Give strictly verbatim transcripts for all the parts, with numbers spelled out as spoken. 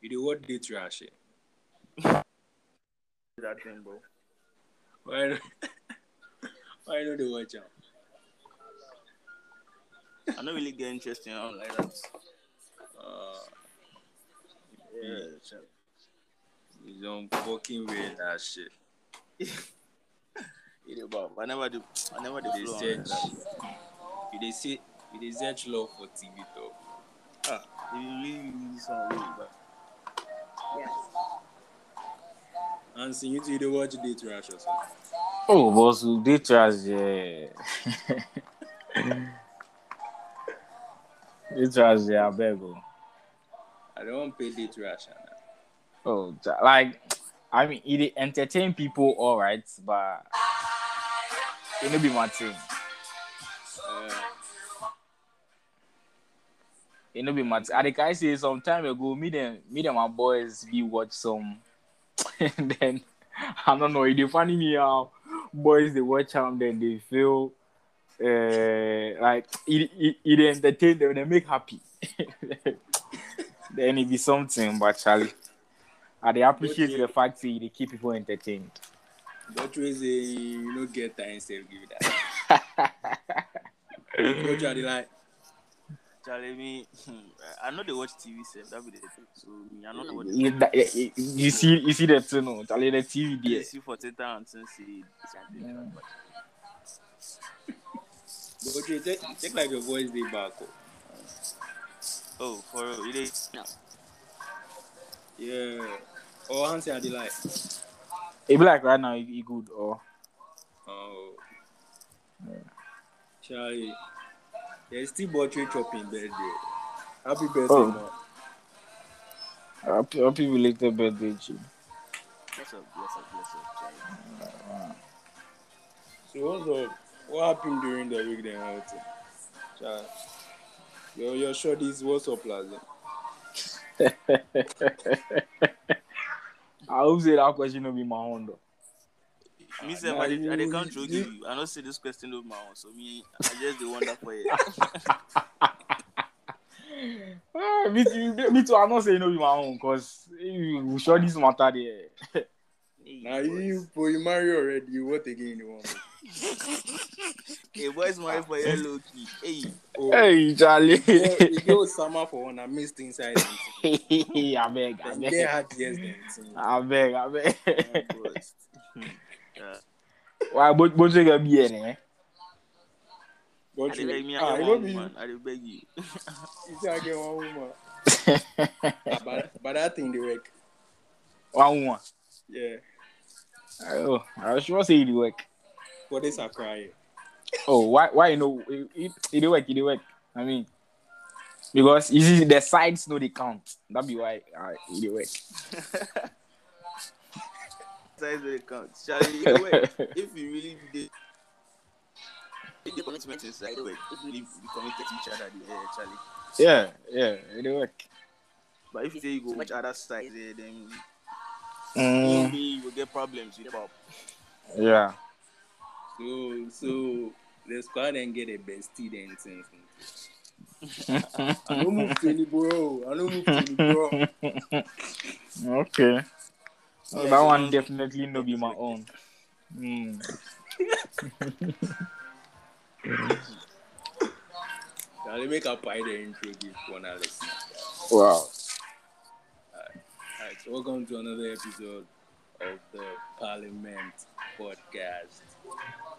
You do what do trash it? That thing, bro. Why don't, why don't you watch out? I don't really get interested in all like that. Uh, yeah, you don't fucking read that shit. I never do. I never do. They search. They say they search love for T V though. Ah, they really need some love, but yes. And so you two, you watch day trash or something. Oh, boss, day trash, yeah. Day trash, yeah, I beg you. I don't pay day trash. Oh, like I mean, it entertain people, all right, but. It will be my thing. Uh, it will be my thing. I think I say some time ago, me them, me them, my boys, we watch some. And then, I don't know, it's funny me how boys, they watch them, then they feel uh, like it, it, it entertain them, they make happy. Then it be something, but Charlie. I they appreciate the fact that they keep people entertained. But you say you don't get time, still give it that. Go Charlie, like Charlie, me. I know they watch T V, so that be the thing. So I know they watch. You, the, you see, you see that too, no? Charlie, the T V there. You see for ten times since he. But you take, take like your voice day back. Oh, for real, it is. Yeah. Oh, Hanson, I like. It be like right now, he, he good or oh, yeah. Charlie, there's still Botchway chopping birthday. Happy birthday, oh. Man. Happy, happy belated birthday, Jim. Bless up, bless up, bless up, Charlie. So what's up? What happened during the week then, Hanson? Charlie, your your short is what's up, Plaza? I hope say that question will be my own though. Me say, I didn't come through you. I don't see this question of my own, so me, I just the wonder for you. me, too, me too, I don't say no be my own, cause we sure this matter there. Now you, boy, you marry already. You what again you want? Hey, boys, marry for yellow key. Hey, oh. Hey, Charlie. You go summer for one. I missed inside. Hey, I beg, I beg. They had yes, I beg, I beg. Why, but but you got beer, eh? But you beg me, I get one woman. I beg you. You say I get one woman. But but that thing they work. One woman. Yeah. Oh, I was sure say it work. What is Accra? Oh, why? Why you know it? It, it work. It work. I mean, because you see the sides know they count. That be why uh, it work. Sides know they count. Shall it work? If you really did, if the commitment is like work, if you really committed to each other, yeah, Charlie. Yeah, yeah, it work. But if they go with other sides, yeah, then. Mm. Maybe you will get problems with Bob. Yeah. So, so let's go ahead and get a bestie then. I don't move to any bro. I don't move to any bro. Okay. So that one definitely no be my own. Mm. I'll make a pie the intro give one Alex. Wow. Alright, so welcome to another episode of the Parliament Podcast.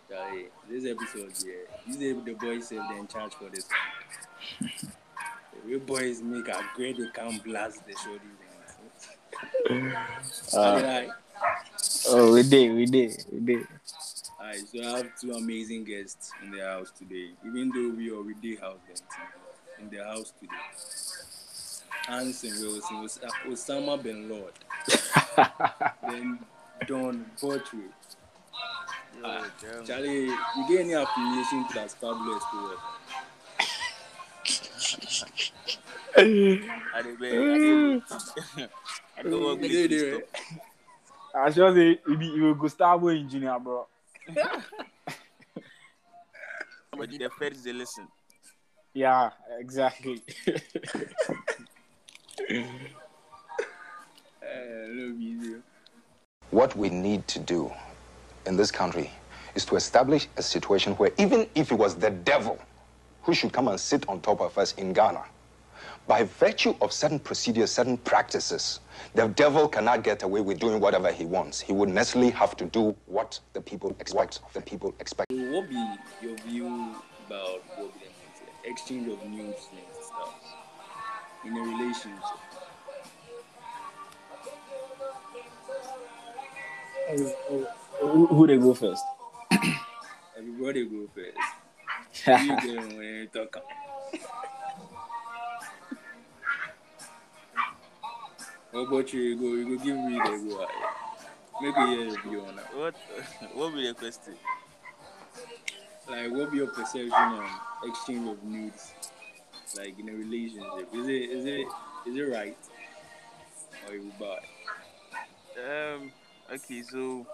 Sorry, this episode here, yeah, these are the boys save them charge for this. The real boys make a great account blast the show these uh, Oh, we did, we did, we did. Alright, so I have two amazing guests in the house today, even though we already have them in the house today. Hanson Wilson, Osama bin Laden, then Don Botchway. Uh, Charlie, you get any affiliation to that fabulous period? I don't know. I don't know. It. I should say, you will Gustavo engineer, bro. But the first they listen. Yeah, exactly. a little bit easier. What we need to do in this country is to establish a situation where even if it was the devil who should come and sit on top of us in Ghana, by virtue of certain procedures, certain practices, the devil cannot get away with doing whatever he wants. He would necessarily have to do what the people expect. The people expect. What be your view about what be the exchange of news and stuff in a relationship? Oh, oh, oh. Who, who they go first? Everybody go first. You get them when they talk. What about you? You go, you go give me the go. Make me hear your view on that. What, what be the question? Like, what be your perception on exchange of nudes? Like, in a relationship, is it, is it, is it right? Or you bad? Um. Okay, so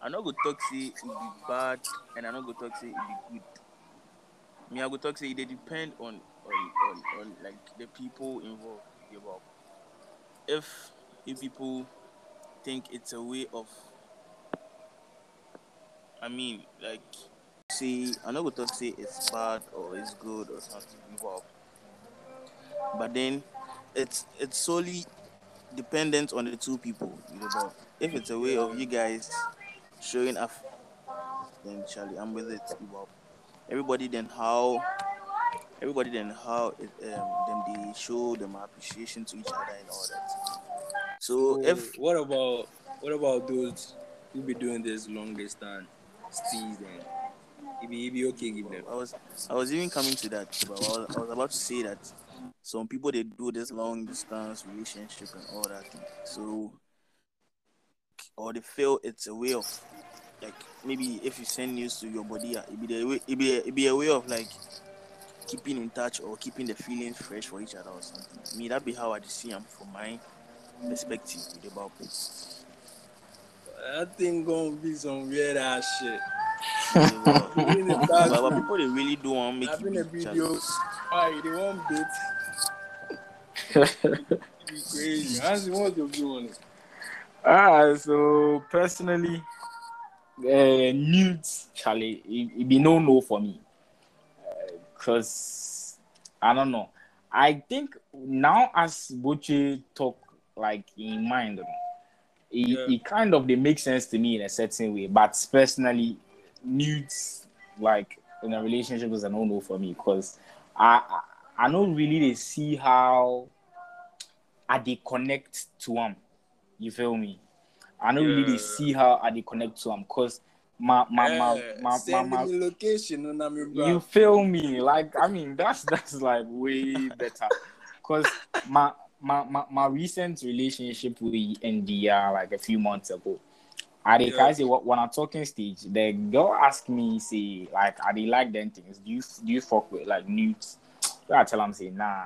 I no go talk say it be bad, and I no go talk say it be good. Me, I go talk say it depend on on, on on like the people involved. If you people think it's a way of, I mean, like, see, I'm not going to say it's bad or it's good or something, but then it's it's solely dependent on the two people. If it's a way of you guys showing up, then Charlie, I'm with it. Everybody then how, everybody then how it, um, then they show them appreciation to each other and all that. So, so if what about what about those who be doing this longest and steez and it be, it be okay give them? I was I was even coming to that, but I was, I was about to say that some people they do this long distance relationship and all that. So or they feel it's a way of like maybe if you send news to your body, it be the way it be it be a way of like keeping in touch or keeping the feelings fresh for each other or something. I mean, that be how I just see them from my perspective with about this. That thing gonna be some weird ass shit. But people they really do want to make I've been a video. Alright, they want bit. Be crazy. How's you want to do on it? Ah, so personally, uh, nudes, Charlie, it, it be no no for me. Because, I don't know. I think now as Botchway talk, like, in mind, it, yeah. it kind of they make sense to me in a certain way. But personally, nudes, like, in a relationship is a no-no for me. Because I, I, I don't really see how I they connect to them. You feel me? I don't yeah. really see how I they connect to them. Because... My my, yeah, my, my, my, my location, you feel me? Like, I mean, that's that's like way better. Cause my, my my my recent relationship with India, like a few months ago, at the yeah. say when I'm talking stage, the girl asked me, say like, are they like them things? Do you do you fuck with like nudes? I tell them, say nah,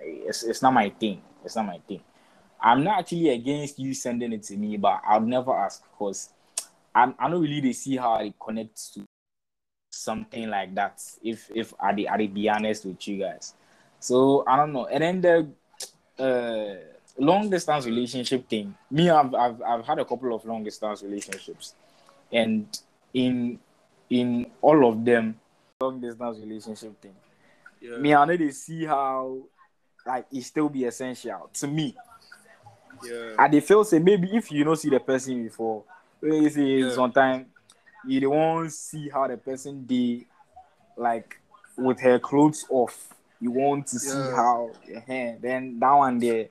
it's it's not my thing. It's not my thing. I'm not actually against you sending it to me, but I'll never ask cause. I, I don't really see how it connects to something like that. If if I I be honest with you guys, so I don't know. And then the uh, long distance relationship thing. Me, I've I've I've had a couple of long distance relationships, and in in all of them, long distance relationship thing. Yeah. Me, I don't really see how like it still be essential to me. Yeah. I they feel say maybe if you don't see the person before. You see, yeah. sometimes you don't want to see how the person did, like with her clothes off. You want to yeah. see how, yeah, then that one there,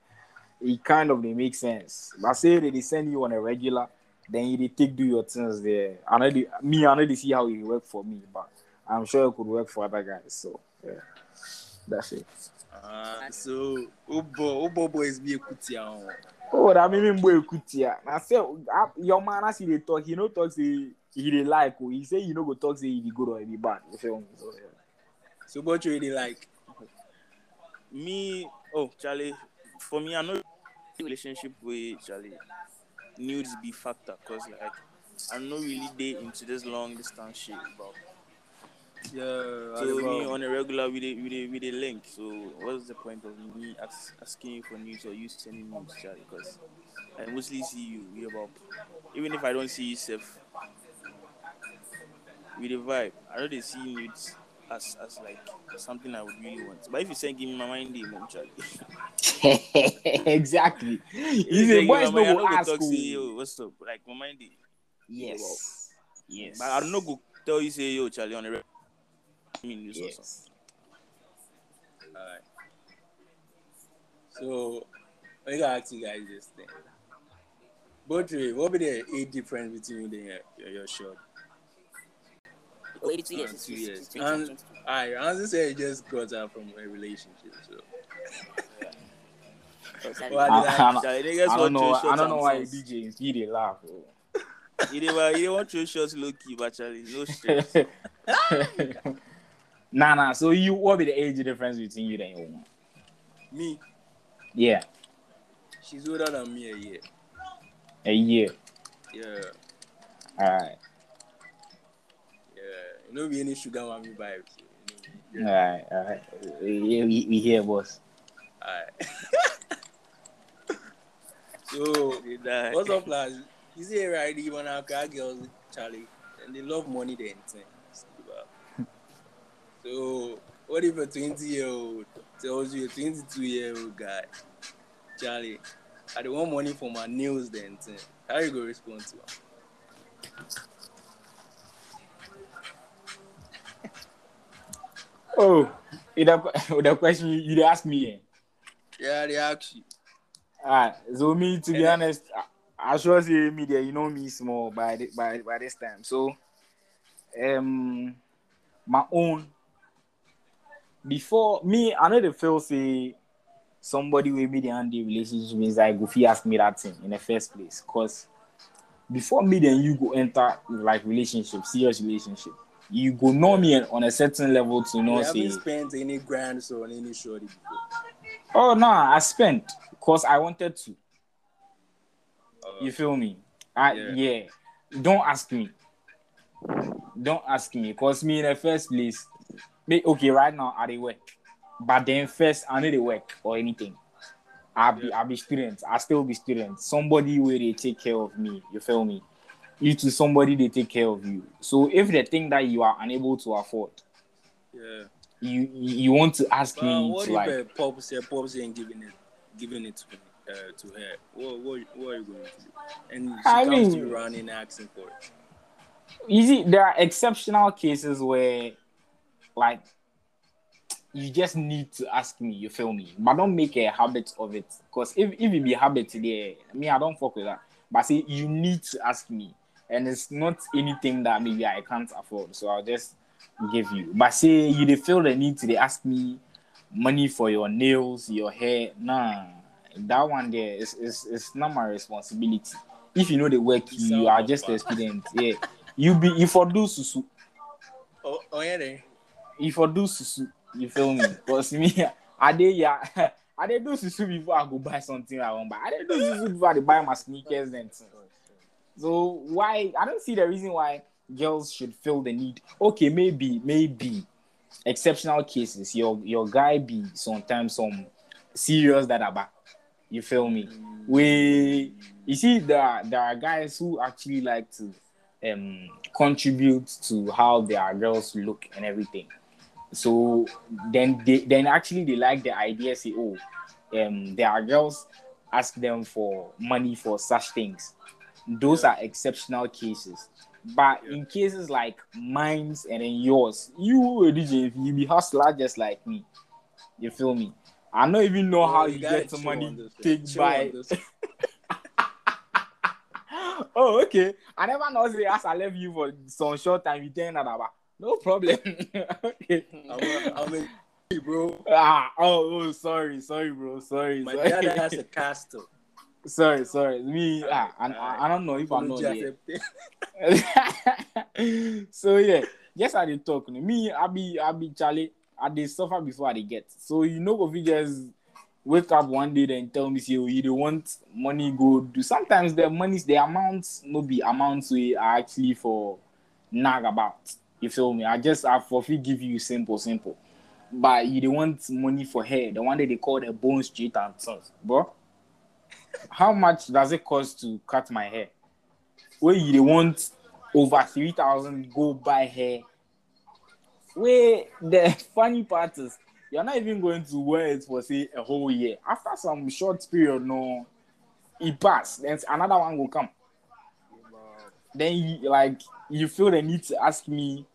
it kind of they make sense. But say they send you on a regular, then you they take do your things there. I know they, me, I know they see how it work for me, but I'm sure it could work for other guys. So yeah, that's it. Uh, so Ubo Ubo boys be a oh, that mean me boy kutia. I say your man as he talk, he no talk say he dey like. He say you no go talk say he be good or he be bad. You feel me? So, yeah. So what you really like? Me, oh Charlie, for me I know relationship with Charlie nudes be factor, cause like I'm not really day into this long distance shit, but Yeah, so me on a regular with a with a with a link. So what's the point of me ask, asking you for news or you sending news, Charlie? Because I mostly see you, you about, even if I don't see you safe with a vibe, I already see you as as like something I would really want. But if you say give me my mind, mom, Charlie. Exactly. He's a boy, no go ask you what's up, like my mind. Yes. Yes. But I don't know go tell you say yo, Charlie on a. I mean, you yes. Awesome. All right. So, I gotta ask you guys this thing. Botchway, what be the age difference between you and your, your shot? Oh, eighty-two years. Two years. All right, Hanson said you just got out from a relationship. So. Yeah. I, I, I, I don't know. I don't know why D J is he laugh. He didn't. He didn't want your shots low key, but Charlie, no stress. nah, nah. So you, what be the age difference between you and your woman? Me. Yeah. She's older than me a year. A year. Yeah. All right. Yeah. You know, be any sugar mommy vibes. You know, all right, all right. We, we, we here, boss. All right. So what's up, lads? You say right, you wanna call girls, Charlie, and they love money, then. So, what if a twenty-year-old tells you a twenty-two-year-old guy, Charlie, I don't want money for my nails then. How are you going to respond to him? Oh, the question you, you asked me. Yeah, they asked you. Alright, so me, to be and honest, I, I sure say me there, you know me small by, the, by, by this time. So, um, my own... Before me, I know the feel say somebody will be the end the relationship means like goofy ask me that thing in the first place. Cause before me, then you go enter like relationship, serious relationship. You go know me on a certain level to know. You say, haven't spent any grand so on any shorty before. Oh no, nah, I spent because I wanted to. Uh, you feel me? I yeah. yeah. Don't ask me. Don't ask me. Cause me in the first place. Okay, right now I they work, but then first I know they work or anything. I be yeah. I be student. I still be student. Somebody where they take care of me. You feel me? You to somebody they take care of you. So if the thing that you are unable to afford, yeah, you you want to ask but me what to if like a pops, a pops ain't giving it giving it to, uh, to her. What, what what are you going to do? And she I comes mean, to run in asking for it. You see, there are exceptional cases where. Like, you just need to ask me, you feel me? But don't make a habit of it. Because if, if it be a habit today, I mean, I don't fuck with that. But see, you need to ask me. And it's not anything that maybe I can't afford. So I'll just give you. But say you feel the need to ask me money for your nails, your hair. Nah, that one there is is, is not my responsibility. If you know the work, you, you are just a student. Yeah. You be, you for do susu. Oh, oh yeah, then. If I do susu, you feel me? Because me, I did yeah, I did do susu before I go buy something I want buy. I did do susu before I buy my sneakers and things. So why? I don't see the reason why girls should feel the need. Okay, maybe, maybe exceptional cases. Your your guy be sometimes some serious that about. You feel me? We you see there are, there are guys who actually like to um contribute to how their girls look and everything. So then they then actually they like the idea, say, oh, um there are girls ask them for money for such things. Those yeah. are exceptional cases. But yeah. in cases like mine and then yours, you a D J, you be hustler just like me. You feel me? I don't even know oh, how you, you get some money take by oh, okay. I never know say as I left you for some short time, you tell another. No problem. Okay. I'm in, bro. Ah, oh, oh, sorry, sorry, bro, sorry. My sorry. Dad has a castle. Sorry, sorry. Me, ah, I, I, I don't know if I'm not there. So yeah, yes, I did talk. Me, I be, I be Charlie. I did suffer before I did get. So you know, if you just wake up one day and tell me, say, oh, you don't want money, go do. Sometimes the money, the amounts, no be amounts we are actually for nag about. You feel me? I just, I forfeit give you simple, simple. But you don't want money for hair. The one that they call the bone straight and sons. Bro, how much does it cost to cut my hair? Where you don't want over three thousand, go buy hair. Where the funny part is, you're not even going to wear it for, say, a whole year. After some short period, no, it passed. Then another one will come. Then, you, like, you feel the need to ask me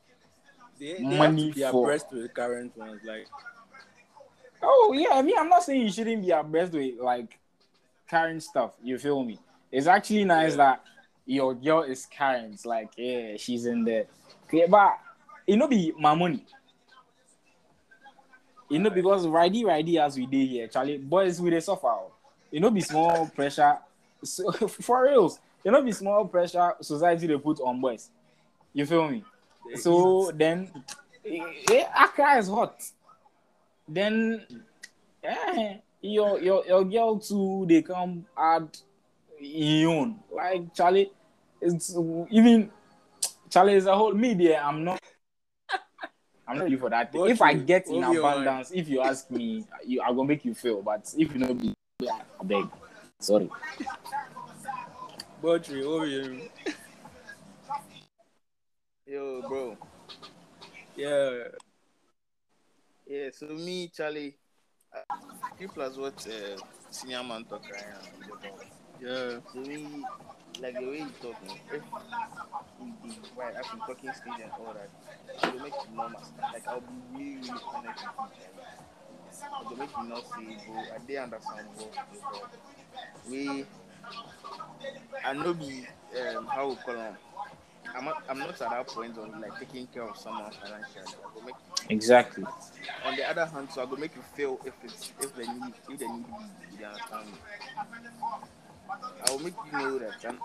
they, they money have to be for... abreast with the current ones, like... Oh, yeah, I mean, I'm not saying you shouldn't be abreast with, like, current stuff. You feel me? It's actually nice yeah. that your girl is current. Like, yeah, she's in there. Okay, but it not be my money. You know, because righty righty as we did here, Charlie, boys with a suffer. You know, be small pressure. So, for reals, you know, be small pressure society they put on boys. You feel me? They so eat. Then, eh, Accra is hot. Then, eh, your, your, your girl too, they come add ion. Like, Charlie, it's even, Charlie is a whole media. I'm not. I'm not ready for that. If I get in abundance, if you ask me, you, I'm going to make you fail. But if you don't be, I beg. Sorry. Botchway, over you. Yo, bro. Yeah. Yeah, so me, Charlie, people as what uh, senior man talk right now. Yeah. So me, like the way you talk, if we right, I've been talking stage and all that, it will make you normal. Like, I'll be really, really connected to each other. It will make you not say, bro, I didn't understand what you do. We, I know be, um, how we call them. I'm not, I'm not at that point on like taking care of someone financially. Like, exactly. On the other hand, so I will make you feel if it's if they need if they need you, you understand me. I will make you know that I'm,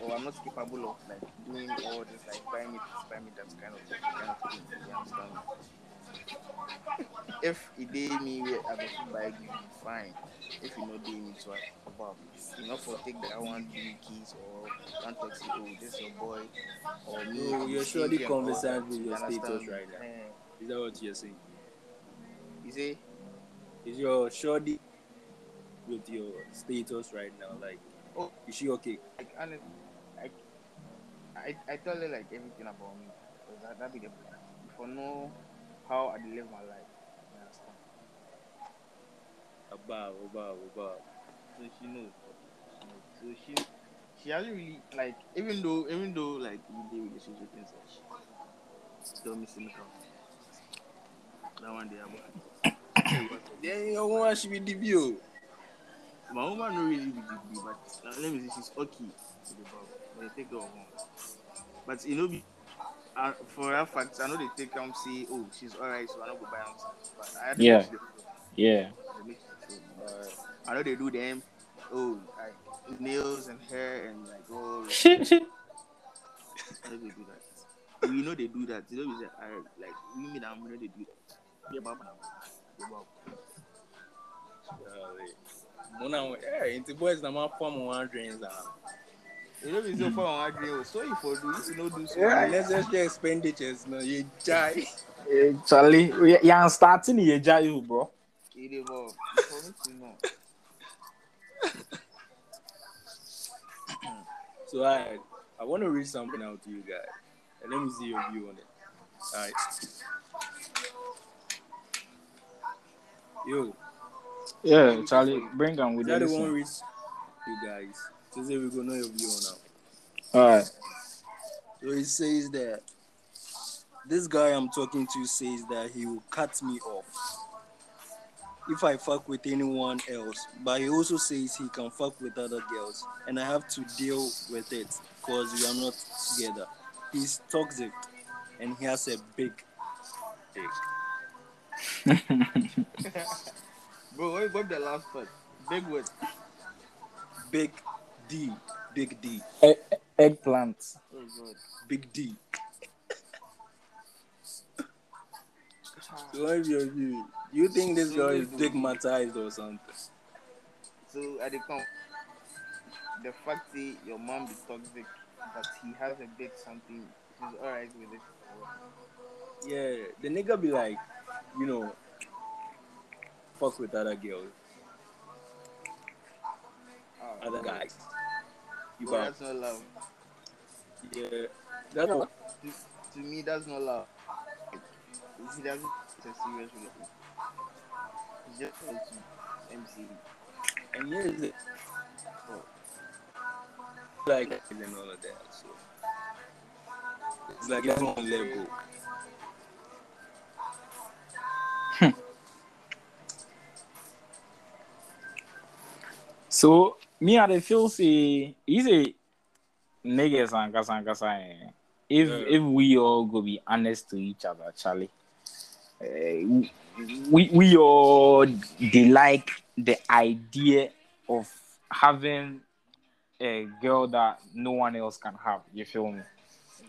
or I'm not capable of like doing all this, like buying it, buying me that kind of thing. Kind of thing you understand me. If it did me, I will buy you fine. If you know they me, so I about you know for take that one big keys or one taxi. Oh, this is your boy. Or me. No, you're surely conversant with your status right now. Is that what you're saying? Is it? Is your surely with your status right now, like, oh, is she okay? Like, honestly, I, I, I tell her like everything about me. Cause that that be the plan. If I know how I live my life, you understand? About, about, about. So she knows. So she, she hasn't really like, even though, even though like we deal with the social things, she don't miss anything. That one day I'm. Then your woman should be debut. My woman not really be good, but let me see, she's okay to the ball. But they take her home. But you know, uh, for her facts, I know they take her and say, oh, she's alright, so I don't go buy her. But I don't yeah. yeah. Uh, I know they do them, oh, like, nails and hair and like all. Like, I know they do that. We know they do that. You know, I, like, we mean, I know they do that. Yeah, Baba. Yeah, Baba. No, yeah, the boys are not form one drains. You know, it's not form one. So if you do, you know, do so. Let's just expenditures. No, you die. Charlie, you are starting to die, you bro. It is all. So I, I want to read something out to you guys. And let me see your view on it. All right. Yo. Yeah, Charlie, bring them with that. One reach you guys. So say we go know your view now. All right. So he says that this guy I'm talking to says that he will cut me off if I fuck with anyone else. But he also says he can fuck with other girls, and I have to deal with it because we are not together. He's toxic, and he has a big dick. Bro, what, what the last part? Big word. Big D. Big D. Egg, eggplant. Oh, God. Big D. So what's your view? You think this girl is stigmatized or something? So, at the count, the fact that your mom is toxic, but he has a big something, he's alright with it. Yeah, the nigga be like, you know, fuck with other girls. Oh, other guys. guys. You Bro, that's not love. Yeah. That's no. what, to, to me, that's not love. He doesn't take a serious relationship. He just wants to M C. And here is it. Oh. Like, and all of that, so. It's like, it's not on level. So, me, I feel say, he's a nigga, sanka, sanka, sanka. If yeah. if we all go be honest to each other, Charlie, uh, we we all they like the idea of having a girl that no one else can have. You feel me?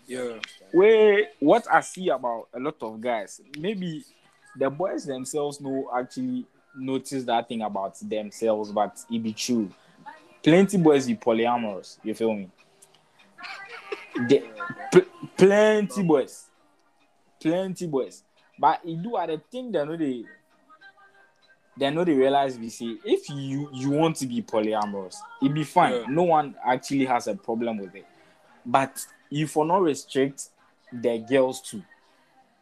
Yeah. Where what I see about a lot of guys, maybe the boys themselves know actually notice that thing about themselves, but it be true. Plenty boys be polyamorous. You feel me? The, pl- plenty boys, plenty boys, but you do other thing they know they they know they realize we say if you you want to be polyamorous, it be fine. Yeah. No one actually has a problem with it, but you for not restrict the girls too.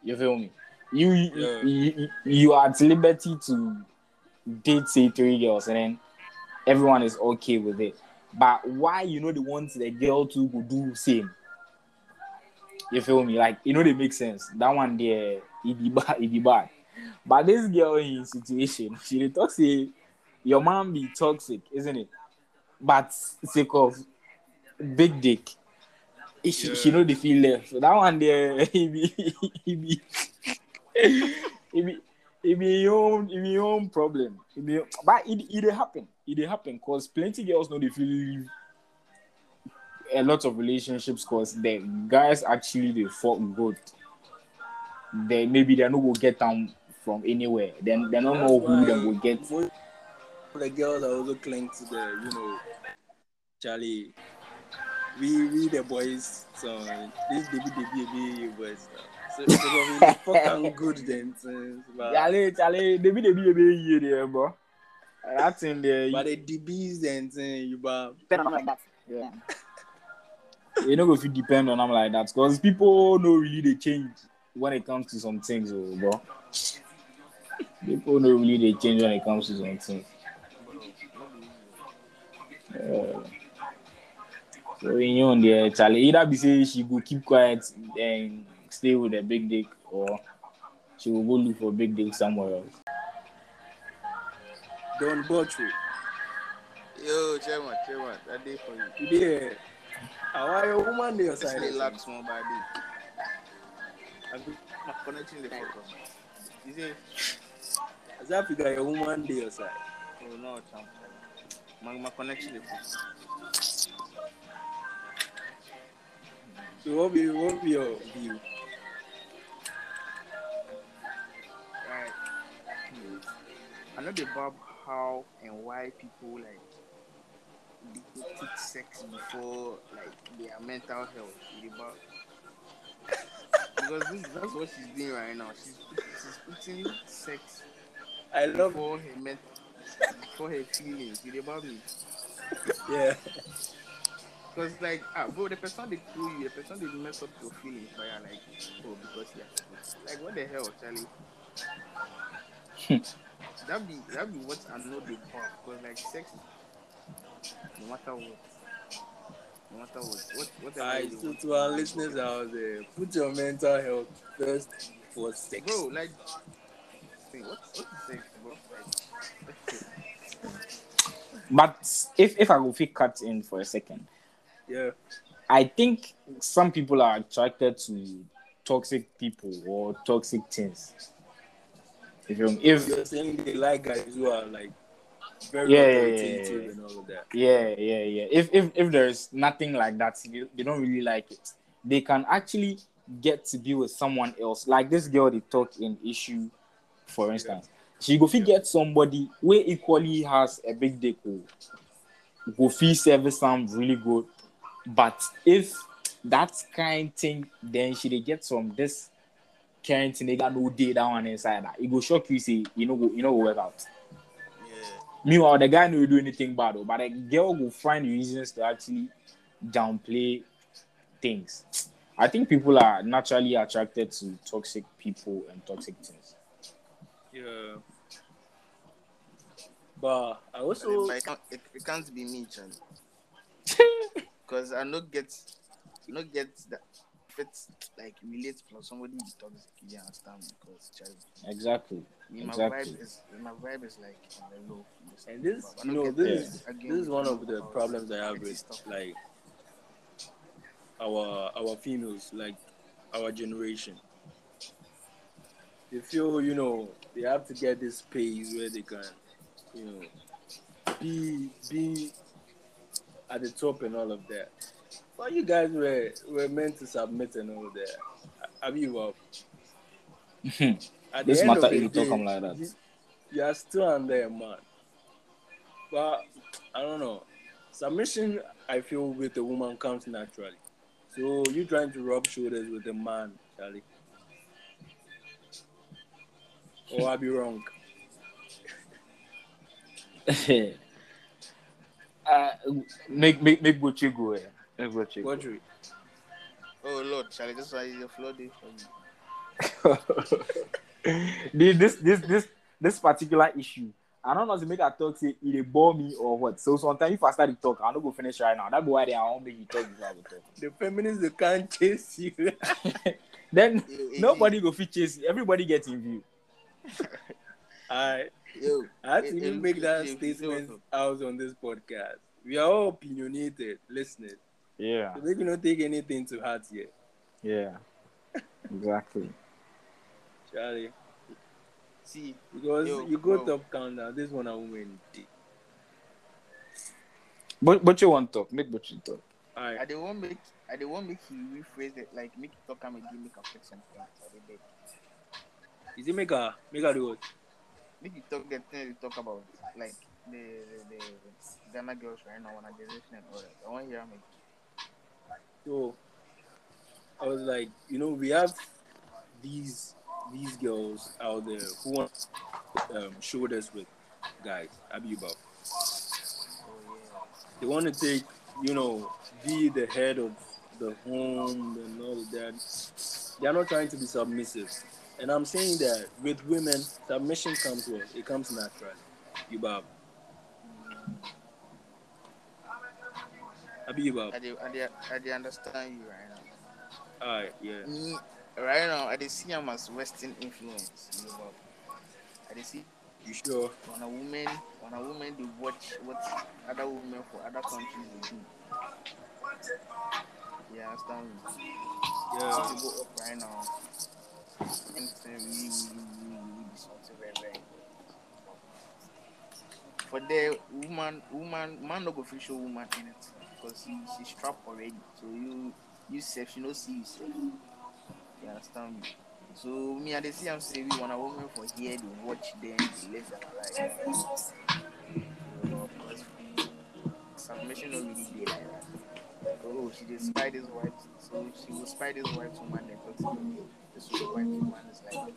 You feel me? You yeah. you, you are at liberty to date say three girls and then everyone is okay with it. But why you know they want the girl to go do same? You feel me? Like, you know, they make sense. That one there, it be bad, it be bad. But this girl in situation, she talks say, your mom be toxic, isn't it? But sake of big dick, yeah. she, she know they feel left. So that one there, it be, it be, it be, it be your own, it be your own problem. It be, but it, it happen. It happen because plenty girls know they feel a lot of relationships because the guys actually they fuck good. They maybe they know will get them from anywhere. Then they don't That's know who they will get. The girls are also cling to the you know, Charlie. We we the boys, so this baby baby baby boys. So, so we fucking good then. Charlie Charlie baby baby baby you there, bro. That's in there. But the D Bs and you but depend on like that. Yeah. You know if you depend on them like that, because people know really they change when it comes to some things, bro. People know really they change when it comes to some things. Yeah. So in your own there, Charlie, either be say she go keep quiet and stay with a big dick, or she will go look for big dick somewhere else. Don't Botchway. Yo, chairman, chairman, that day for you. Today, how are you, woman? They are saying relax, my body. I'm connecting the phone. You see, as I figure, a woman they are saying, oh no, champ. My connection the phone. So what be what be your view? Right. I know the Bob. How and why people like they take sex before like their mental health because this, that's what she's doing right now. She's she's putting sex I love before her mental before her feelings. You about me? Yeah. Because like ah bro, the person they do you, the person they mess up your feelings by like oh because yeah like what the hell, Charlie? That be that be what I know they want because like sex, no matter what, no matter what, what what. Alright, so to our listeners out there, put your mental health first for sex. Bro, like, what what is sex, bro? Like, but if if I go fit cut in for a second, yeah, I think some people are attracted to toxic people or toxic things. If you're, if you're saying they like guys who are like very yeah, yeah, yeah. and all of that. Yeah, yeah, yeah. If if if there's nothing like that, they, they don't really like it. They can actually get to be with someone else. Like this girl they talk in issue, for instance. She go fi get somebody who equally has a big dick, go fi service some really good. But if that kind thing, then she they get some this kind thing they got no day that one inside that. It go shock you, say you know go you know go work out. Yeah. Meanwhile, the guy no will do anything bad, but the girl will find reasons to actually downplay things. I think people are naturally attracted to toxic people and toxic things. Yeah. But I also but if I can't, if it can't be me, John. Because I not get, not get that fits like relate plus somebody is toxic. You understand? Because child, exactly. Me, my exactly. vibe is my vibe is like in the low. And this, you know, this is this is one of the problems that I have with like our our females, like our generation. They feel, you know, they have to get this space where they can, you know, be be at the top and all of that. But you guys were, were meant to submit and all that. I mean, well, at this the matter end of the day, talk like that. You, you are still on there, man. But I don't know. Submission, I feel, with a woman comes naturally. So you trying to rub shoulders with a man, Charlie? Or I be wrong? Uh, make make make Botchway go here. Make Botchway. Botchway. Oh Lord, Charlie, this one is a flooding for me. this this this this particular issue. I don't know if make I talk say it bore me or what. So sometimes if I start to talk, I don't go finish right now. That's why they are on make you talk before I go talk. The feminists they can't chase you. Then nobody go fit chase. Everybody gets in view. I Yo, I had to even it, make it, that it, statement it, out on this podcast. We are all opinionated, listeners. Yeah. So they cannot take anything to heart yet. Yeah. Exactly. Charlie. See, because yo, you go bro. Top countdown, this one I won't win. But but you want talk, make but you talk. Alright. I don't want make I don't want make you rephrase it like make talk and make you make a person. Is it make a make a do it? Make you talk that thing you talk about, like the the Ghana girls right now, when I generation and all that. I want to hear me. So I was like, you know, we have these these girls out there who want um, shoulders with guys. Abubab. Oh, yeah. They want to take, you know, be the head of the home and all that. They are not trying to be submissive. And I'm saying that with women, submission comes well. It comes naturally. You Bob. I be you Bob. I do, I do, I do understand you right now. Alright, yeah. Me, right now, I do see him as Western influence. You Bob. I do see. You sure? When a woman, when a woman, they watch what other women for other countries do. Yeah, I understand you. Yeah. I go up right now. For the woman, woman, man no go fit show woman in it because she, she's trapped already. So you, you safe, she no see you safe. You understand me? So me, I dey see I'm saying we want a woman for here to watch them, to live their life. Submission no really be like that. Oh, she did spy this wife, so she will spy this wife to man that so my man is like,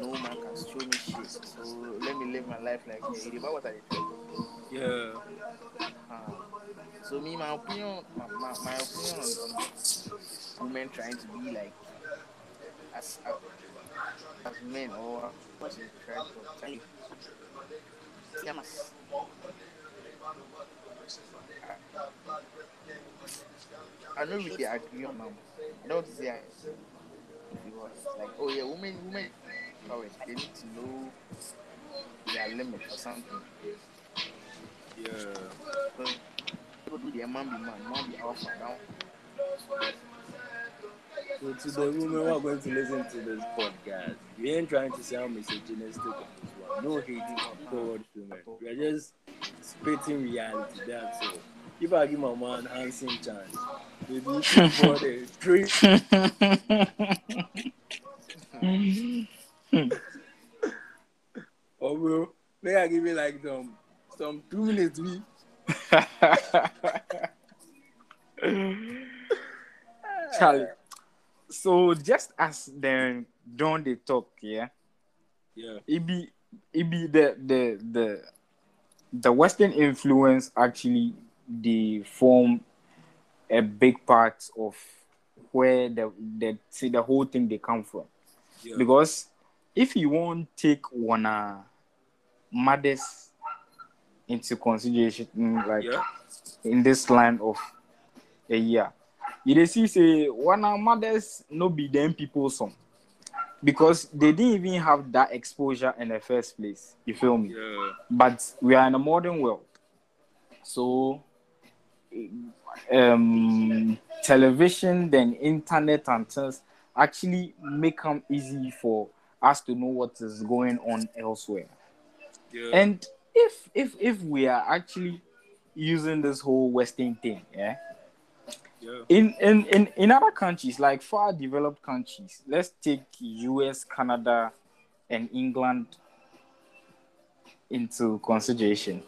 no man can show me shit, so let me live my life like that. About what I did. Yeah. Uh, so me, my opinion, my, my, my opinion on women trying to be like as as men or what is trying to try. Yeah, mas. I don't really agree on that. I don't say I. Like, oh yeah, women, women, always they need to know their limit or something. Yeah. Because people do their man be man, man be alpha now. So to the women who are going to listen to this podcast, we ain't trying to sound misogynistic on this one. No hating towards women. We are just spitting reality. That's all. If I give my man Hanson chance, maybe for the drink. Oh bro, may I give you like some some two minutes me. Charlie. So just as then don't they talk, yeah? Yeah. It be it be the the the the Western influence actually they form a big part of where the the see the whole thing they come from. Yeah. Because if you won't take one uh, mothers into consideration, like yeah. in this line of a year, you they see say one uh, mothers no be them people song, because they didn't even have that exposure in the first place. You feel me? Yeah. But we are in a modern world, so um, television, then internet and things actually make them easy for us to know what is going on elsewhere. Yeah. And if if if we are actually using this whole Western thing, yeah, yeah. In, in in in other countries, like far developed countries, let's take U S, Canada, and England into consideration.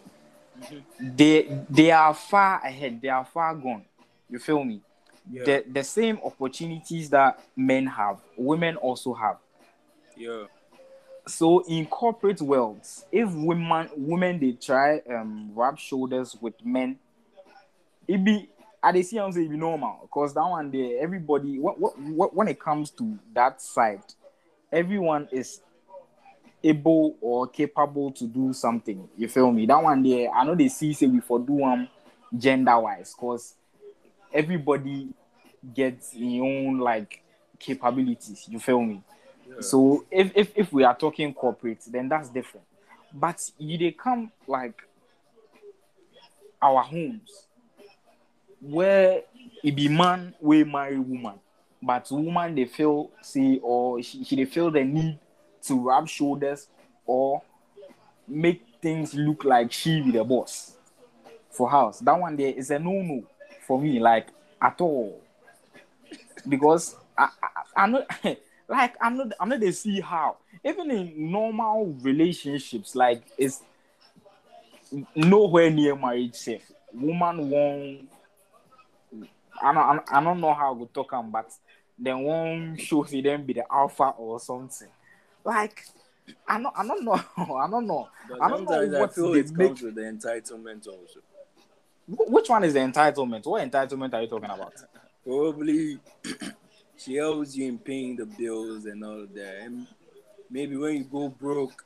Mm-hmm. They they are far ahead. They are far gone. You feel me? Yeah. The the same opportunities that men have, women also have. Yeah. So in corporate worlds, if women women they try um rub shoulders with men, it be at the same time it be normal, because that one day everybody what, what what when it comes to that side, everyone is able or capable to do something. You feel me? That one day I know they see say we for do um gender wise, because everybody gets their own like capabilities. You feel me? Yeah. So if, if if we are talking corporate, then that's different. But you they come like our homes, where it be man we marry woman, but woman they feel see or she, she they feel the need to rub shoulders or make things look like she be the boss for house. That one there is a no-no for me, like at all, because I I, I know. Like, I'm not, I'm not they see how. Even in normal relationships, like, it's nowhere near marriage safe. Woman won't, I don't, I don't know how to talk them, but they won't show see them be the alpha or something. Like, I don't, I don't know. I don't know. But I don't know what they it make. Comes with the entitlement also. Which one is the entitlement? What entitlement are you talking about? Probably... She helps you in paying the bills and all of that. And maybe when you go broke,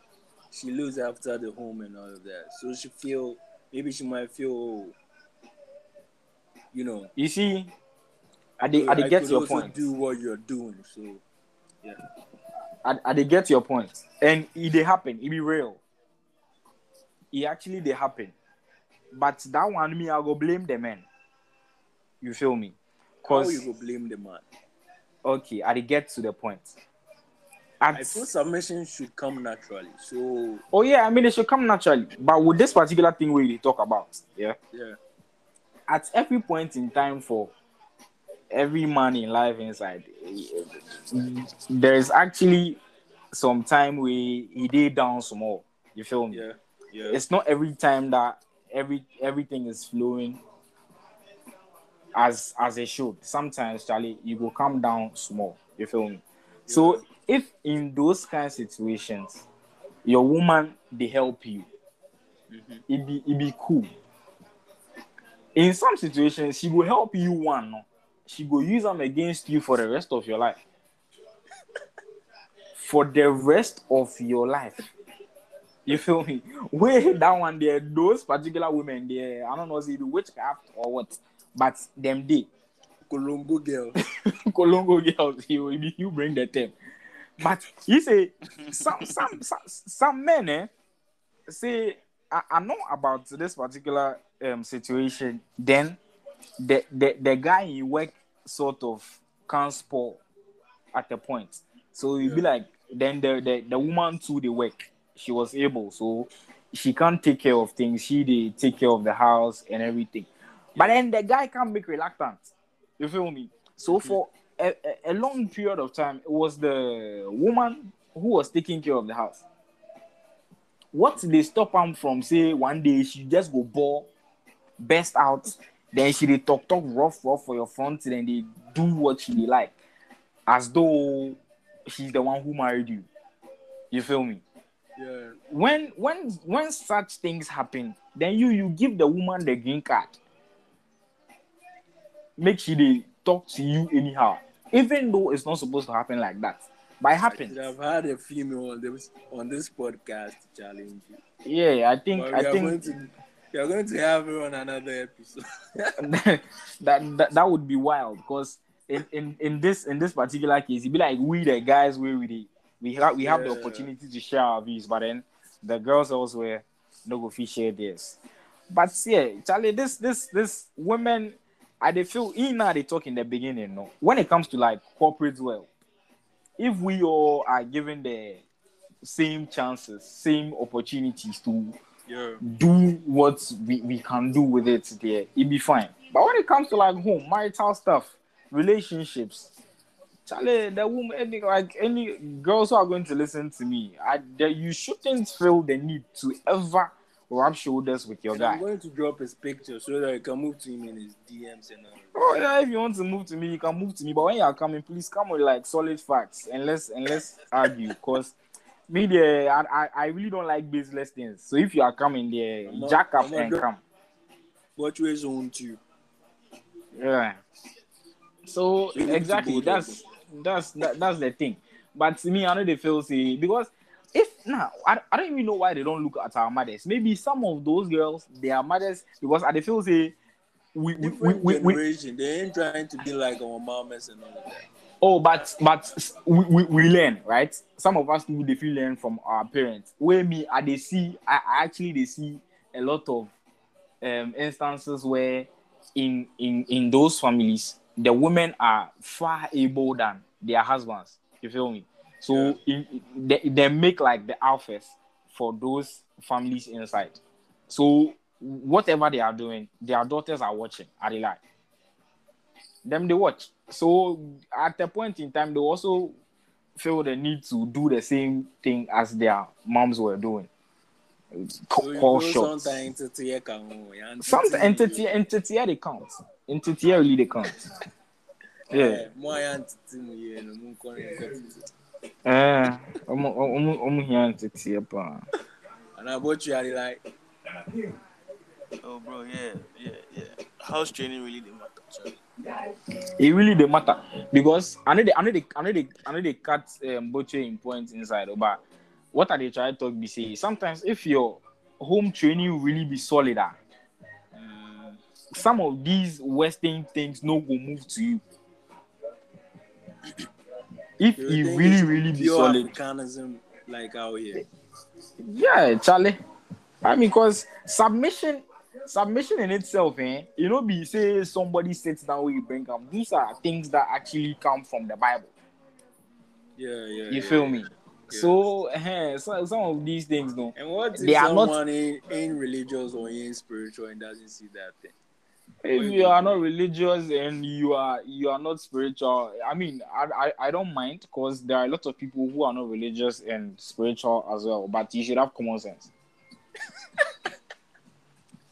she looks after the home and all of that. So she feel, maybe she might feel, oh, you know. You see, I did, so I did get your point. Do what you're doing, so yeah. I, I did get your point. And it they happen, it be real. It actually they happen. But that one, me, I go blame the man. You feel me? Cause How you go blame the man? Okay, I get to the point. At... I think submission should come naturally. So, oh yeah, I mean it should come naturally. But with this particular thing we talk about, yeah, yeah. At every point in time for every man in life inside, there is actually some time we he did down some more. You feel me? Yeah, yeah. It's not every time that every everything is flowing as as it should. Sometimes, Charlie, you go calm down small. You feel me? Yeah. So if in those kind of situations, your woman, they help you, mm-hmm. it be it be cool. In some situations, she will help you one. No? She will use them against you for the rest of your life. For the rest of your life. You feel me? Way down one there, those particular women there, I don't know, see the witchcraft or what. But them day, Colombo girls, Colombo girls, you, you bring the term. But you say some some some, some men eh, say I, I know about this particular um, situation. Then the, the the guy he work sort of can't spoil at the point. So you yeah. be like then the, the the woman too they work. She was able, so she can't take care of things. She they take care of the house and everything. But then the guy can't make reluctant. You feel me? So for a, a, a long period of time, it was the woman who was taking care of the house. What they stop him from, say, one day she just go ball, burst out, Then she dey talk talk rough rough for your front, then they do what she dey like, as though she's the one who married you. You feel me? Yeah. When when when such things happen, then you you give the woman the green card. Make she dey talk to you anyhow, even though it's not supposed to happen like that. But it happens. I've had a female on this on this podcast challenge. Yeah, I think but I we think. Are going to... We are going to have her on another episode. that, that that would be wild, because in, in, in this in this particular case, it'd be like we the guys where we the, we have we have yeah. the opportunity to share our views, but then the girls elsewhere no go fit share theirs. But yeah, Charlie, this this this women, I they feel in now they talk in the beginning. No, when it comes to like corporate world, if we all are given the same chances, same opportunities to. Yeah. Do what we, we can do with it there, it'd be fine. But when it comes to like home, marital stuff, relationships, Charlie, the woman, any, like any girls who are going to listen to me, I, the, you shouldn't feel the need to ever rub shoulders with your and guy. I'm going to drop his picture so that you can move to him in his D Ms and all. Oh yeah, if you want to move to me, you can move to me. But when you are coming, please come with like solid facts and let's and let's argue, because. Me there, I, I really don't like baseless things. So if you are coming there, not, jack up and good. Come. Botchway's own too. Yeah. So, so exactly, that's that's that, that's the thing. But to me, I know they feel see because if now nah, I, I don't even know why they don't look at our mothers. Maybe some of those girls, they are mothers because I they feel say we we, we, we, we they ain't trying to be like our mamas and all of that. Oh, but but we, we, we learn, right? Some of us do they feel learn from our parents. Where me, I they see, I actually they see a lot of um, instances where in in in those families the women are far able than their husbands. You feel me? So yeah. in, they they make like the alphas for those families inside. So whatever they are doing, their daughters are watching. Are they like? Them they watch. So at a point in time, they also feel the need to do the same thing as their moms were doing. So call shots. Sometimes entity counts. Sometimes entity entity they count. Entity really they count. Yeah. My entity yeah. I'm I'm I'm here entity pa. And I bought you are like. Oh bro, yeah, yeah, yeah. House training really didn't matter. Sorry. It really they matter because I know they I know they I know they I know they cut um, Botchway in points inside, but what are they trying to talk be say? Sometimes if your home training really be solid, uh, some of these Western things no go move to you. If you it really really be solid, Africanism like out here. Yeah, Charlie. I mean, cause submission. Submission in itself, eh? You know, be say somebody sits down where you bring them. These are things that actually come from the Bible. Yeah, yeah. You yeah, feel yeah. me? Yeah. So, uh, so, some of these things, though. And what if they someone are not ain't, ain't religious or ain't spiritual and doesn't see that thing? If you, you are not religious and you are you are not spiritual, I mean, I I, I don't mind because there are a lot of people who are not religious and spiritual as well. But you should have common sense.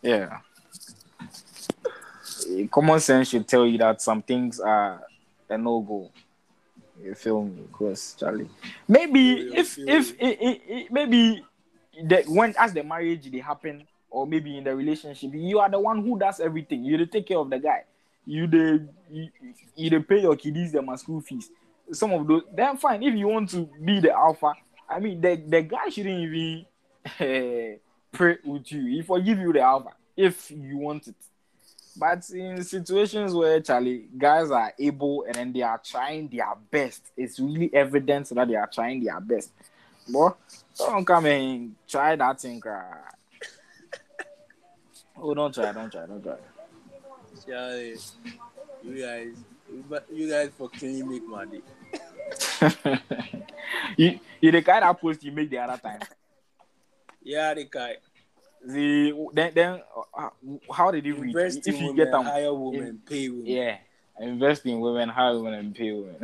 Yeah. Common sense should tell you that some things are a no-go. You feel me? Of course, Charlie. Maybe yeah, if if it, it, it, maybe that when as the marriage they happen, or maybe in the relationship, you are the one who does everything. You take care of the guy. You the you, you pay your kiddies them and school fees. Some of those then fine. If you want to be the alpha, I mean the the guy shouldn't even uh, pray with you. He forgive you the alpha if you want it. But in situations where Charlie guys are able and then they are trying their best, it's really evident that they are trying their best. But don't come and try that thing. Oh, don't try, don't try, don't try. Charlie, you guys, you guys fucking make money. you, you the kind of post you make the other time. Yeah, the guy. The then then uh, how did you read? If you women, get them hire women, in, pay women. Yeah, invest in women, hire women, and pay women.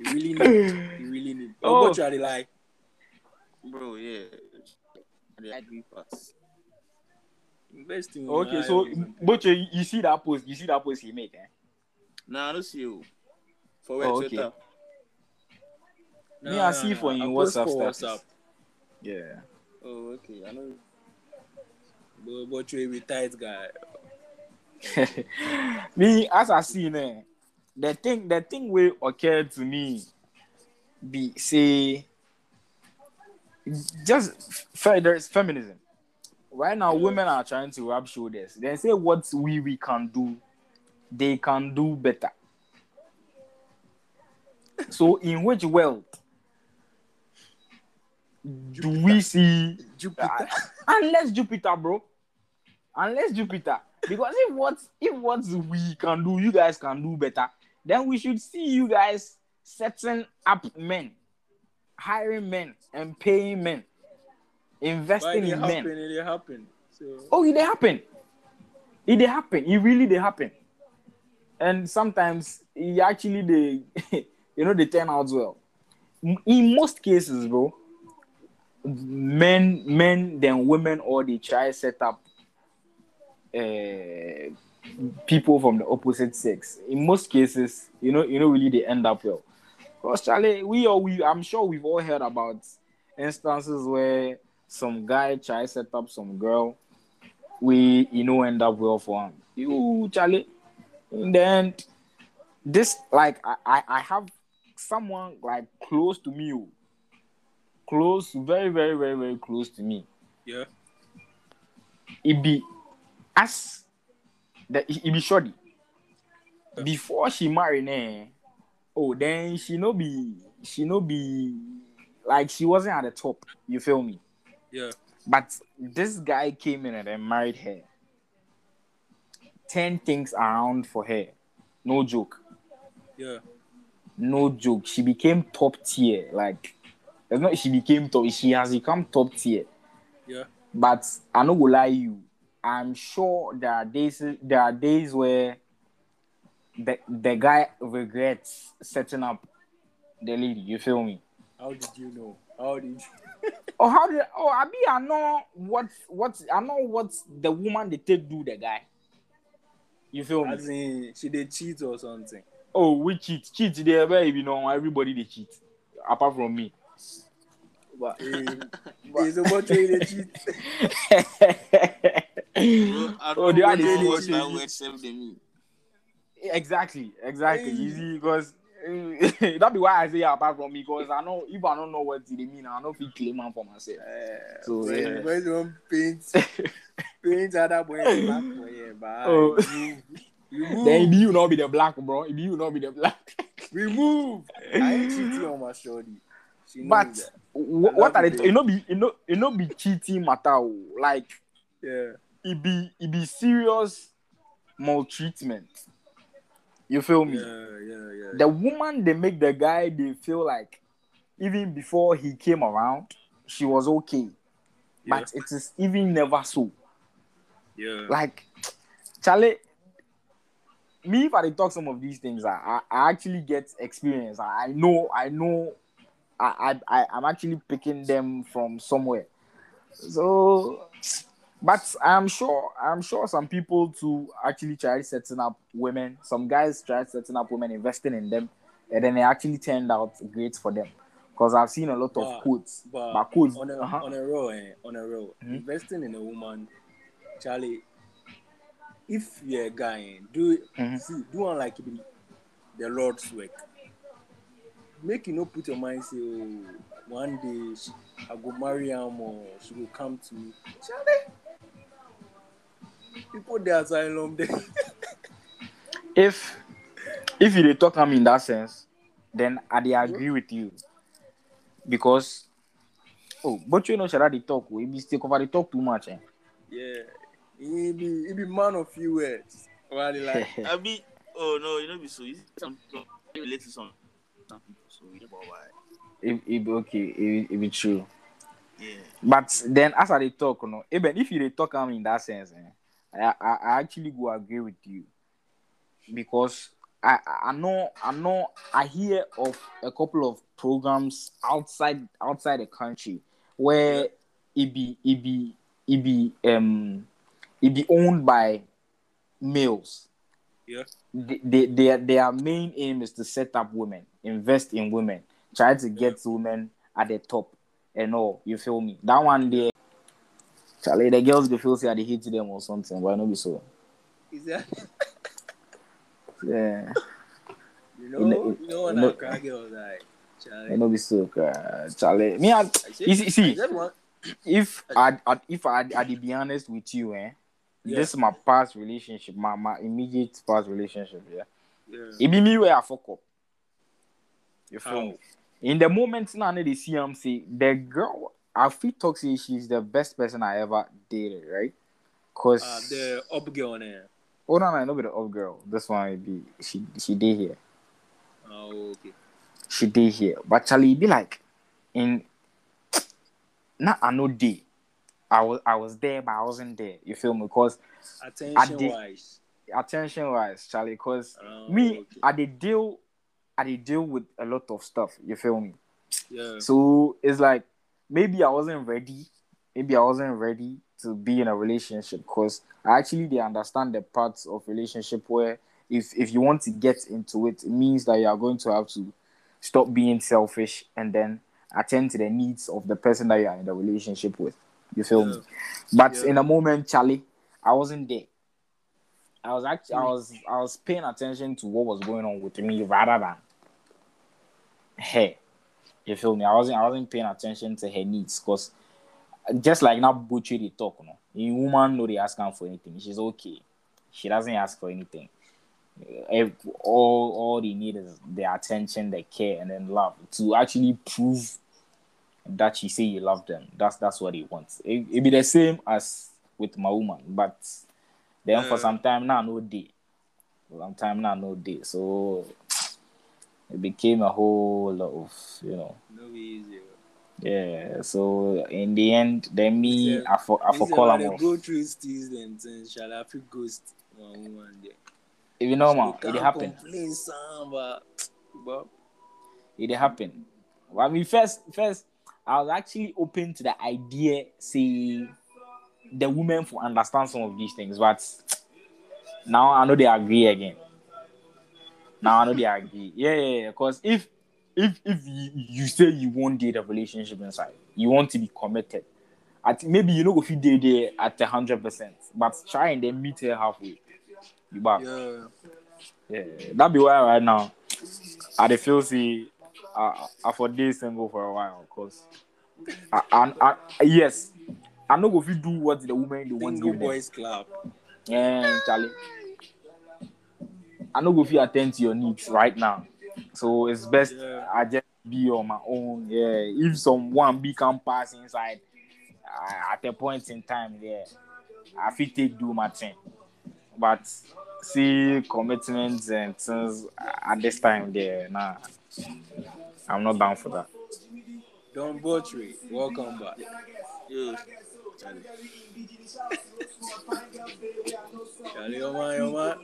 You really need. You really need. Oh, what are they like? Bro, yeah. They agree fast. Best thing. Okay, I so Botchway, you see that post? You see that post he made? Eh? Nah, I don't see you. For where? Oh, okay. Twitter. No, Me, no, I see no, for no. you WhatsApp stuff. Yeah. Oh, okay. I know. Botchway with tight guy. Okay. Me, as I see now, the thing, the thing will occur to me. Be say, just further feminism. Right now, yeah. Women are trying to rub shoulders. They say what we we can do, they can do better. So, in which world do we see Jupiter? Uh, unless Jupiter, bro. Unless Jupiter, because if what if what we can do, you guys can do better. Then we should see you guys setting up men, hiring men, and paying men. Investing in men. It didn't happen. So... Oh, it didn't happen. It didn't happen. It really didn't happen. And sometimes it actually they, you know, they turn out well. In most cases, bro, men, men, then women, or they try set up uh, people from the opposite sex. In most cases, you know, you know, really they end up well. Because Charlie, we all, we, I'm sure we've all heard about instances where some guy try set up some girl, we you know end up well for him. You Charlie. And then this like I, I, I have someone like close to me. Close, very, very, very, very close to me. Yeah. It be as that it be shoddy. Yeah. Before she married, eh, oh then she no be she no be like she wasn't at the top, you feel me? Yeah. But this guy came in and then married her. Ten things around for her. No joke. Yeah. No joke. She became top tier. Like, it's not she became top. She has become top tier. Yeah. But I no go lie you. I'm sure there are days, there are days where the, the guy regrets setting up the lady. You feel me? How did you know? How did you... Oh, how did oh I be I know what what I know what the woman they take do the guy. You feel me? As in, she they cheat or something. Oh, we cheat. Cheat there, baby. You know, everybody they cheat. Apart from me. But there's a bunch of they cheat. Oh, they are the Exactly, exactly. Hey. Easy because that be why I say yeah, apart from me, because I know if I don't know what they mean, I know feel claim man for myself. Uh, so yeah, boys don't paint, paint other boys black for you, but oh. you, you move. Then you not be the black, bro. If you not be the black, we move. I ain't cheating on my shorty. But what, what are they? T- it not be, it not, it not be cheating matter. Like yeah, it be, it be serious maltreatment. You feel me? Yeah, yeah, yeah. The woman, they make the guy, they feel like even before he came around, she was okay. Yeah. But it is even never so. Yeah. Like, Charlie, me, if I talk some of these things, I, I actually get experience. I know, I know, I, I, I'm actually picking them from somewhere. So... But I'm sure, I'm sure some people to actually try setting up women. Some guys tried setting up women, investing in them, and then it actually turned out great for them. Because I've seen a lot of but, quotes, but, but quotes on a uh-huh. on a roll, eh, on a roll. Mm-hmm. Investing in a woman, Charlie. If you're a guy, do mm-hmm. see, do one like the Lord's work. Make you not put your mind say, oh, one day she, I go marry her or she will come to me. Charlie. People the asylum there. if if you talk to me in that sense, then I they agree with you. Because oh, but you know should I they talk, we be still over they talk too much, eh? Yeah. He be he be man of few words. Well, like I be oh no, you know be so easy some relate to some some people so we about why. It it okay, it it be true. Yeah. But then as I they talk, you know, even if you they talk to me in that sense, eh? I, I, I actually go agree with you because I, I know I know I hear of a couple of programs outside outside the country where it be it be it be um it be owned by males. Yeah. They, they, they, their main aim is to set up women, invest in women, try to get yeah. women at the top and all. You feel me? That one day, Charlie, the girls they feel say they hate them or something. Why not be so? Is that? Yeah. You know, it, you know when no, I cry, girls like Charlie. Why not be so, cry, Charlie? Me, I, you see, see if I, I if I, I to be honest with you, eh. Yeah. This is my past relationship, my, my immediate past relationship, yeah. yeah. It be me where I fuck up. You feel oh. me? In the moment now they see him say the girl I feel toxic, she's the best person I ever dated, right? Cause uh, the up girl there. Oh no, no, no be the up girl. This one be she she did here. Oh okay. She did here. But Charlie be like in not I know day. I was I was there, but I wasn't there. You feel me? Because attention wise, attention wise, Charlie. Because oh, me, okay. I did deal, I did deal with a lot of stuff. You feel me? Yeah. So it's like maybe I wasn't ready. Maybe I wasn't ready to be in a relationship. Because I actually they understand the parts of relationship where if if you want to get into it, it means that you are going to have to stop being selfish and then attend to the needs of the person that you are in the relationship with. You feel yeah. me? But yeah. in a moment, Charlie, I wasn't there. I was actually, I was, I was paying attention to what was going on with me rather than her. You feel me? I wasn't, I wasn't paying attention to her needs because just like now, Butchie they talk, you know, a woman no they ask her for anything. She's okay. She doesn't ask for anything. All, all they need is their attention, their care, and then love to actually prove that she say you love them. That's that's what he wants. It, it be the same as with my woman, but then yeah. for some time now, no day. For some time now, no day. So it became a whole lot of, you know. No easy. Yeah. So in the end, then me, yeah. I for I for call them off. Go through these then, then shall I feel ghost my woman there? If you know, man, it happen. Some, but, but... It happen. I mean, first, first. I was actually open to the idea, see, the women for understand some of these things, but now I know they agree again. Now I know they agree. Yeah, yeah, yeah. Because if, if, if you, you say you won't date a relationship inside, you want to be committed. At maybe you know if you date there at a hundred percent, but try and then meet her halfway. You back? Yeah. Yeah. That be why right now I feel see. I, I for this single for a while, cause I, I, I yes, I know if you do what the woman they want to do. Boys club, yeah, Charlie. I know if you attend to your needs right now, so it's best yeah. I just be on my own. Yeah, if someone become pass inside uh, at a point in time, yeah, I feel take do my thing, but see commitments and things at this time there, yeah, nah. I'm not down for that. Don Botchway, welcome back. Yeah. Charlie. Charlie, your man, your man,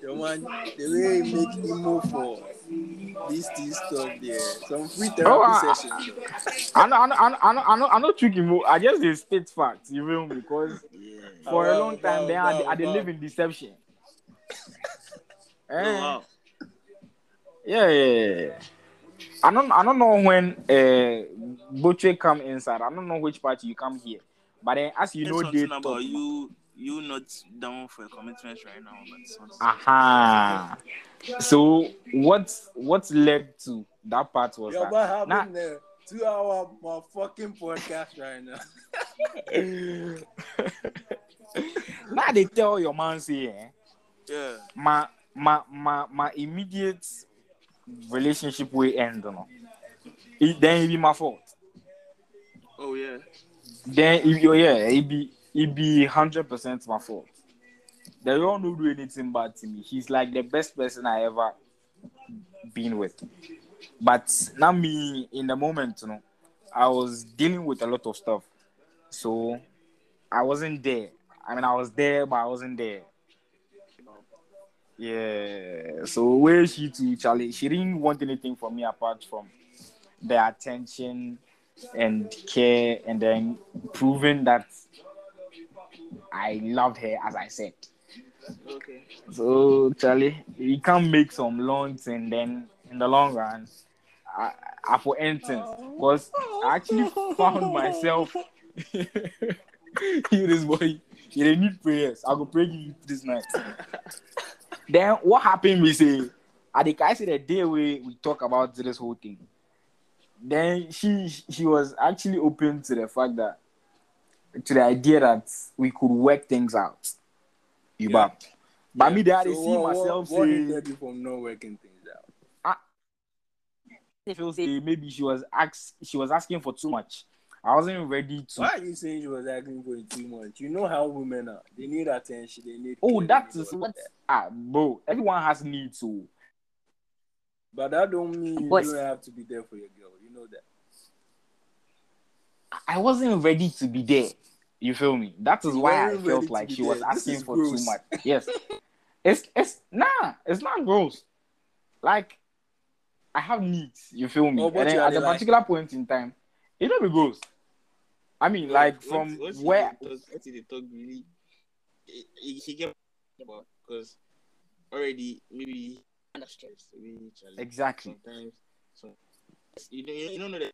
your man, the way he make me move for this, this stuff there. Some free therapy oh, I, sessions. I know, I know, I know, I know, I know tricky move. I just did spit facts, you feel me? Because yeah. for oh, a long time, oh, they oh, are they oh, live oh. in deception. Hey. Oh, wow. Yeah, yeah, yeah. I don't, I don't know when uh, Botchway come inside. I don't know which party you come here. But then, as you know, they talk about you, you not down for commitments right now. Aha. Uh-huh. So what, what led to that part was that. You're having nah. a two-hour motherfucking podcast right now. Now they tell your man say, eh? Yeah. My, my, my, my immediate relationship will end, you know. It, then it be my fault. Oh yeah. Then if you oh, yeah, it be it be hundred percent my fault. They don't do anything bad to me. He's like the best person I ever been with. But now me in the moment, you know, I was dealing with a lot of stuff, so I wasn't there. I mean, I was there, but I wasn't there. Yeah, so where she to Charlie? She didn't want anything from me apart from the attention and care, and then proving that I loved her, as I said. Okay. So, Charlie, you can make some loans, and then in the long run, I, I for instance, because I actually found myself. You this boy, you don't need prayers. I go pray you this night. Then what happened? We say, I think I said the day we we talk about this whole thing. Then she she was actually open to the fact that to the idea that we could work things out. You yeah. But yeah. Me, that so I see what, myself what, what say. What you from not working things out? I feel say maybe she was ask, she was asking for too much. I wasn't ready to. Why are you saying she was asking for too much? You know how women are. They need attention. They need. Oh, that is what. Ah, bro. Everyone has needs to. But that don't mean you but, don't have to be there for your girl. You know that. I wasn't ready to be there. You feel me? That is you why I felt like she there. Was asking for gross. Too much. Yes. it's it's nah, it's not gross. Like I have needs, you feel me? Oh, and then at a particular like... point in time, it don't be gross. I mean, like what, from what, what where did talk, what did they talk really? It, it, he gave about because already maybe under stress, maybe exactly. Sometimes, so you don't you don't know the,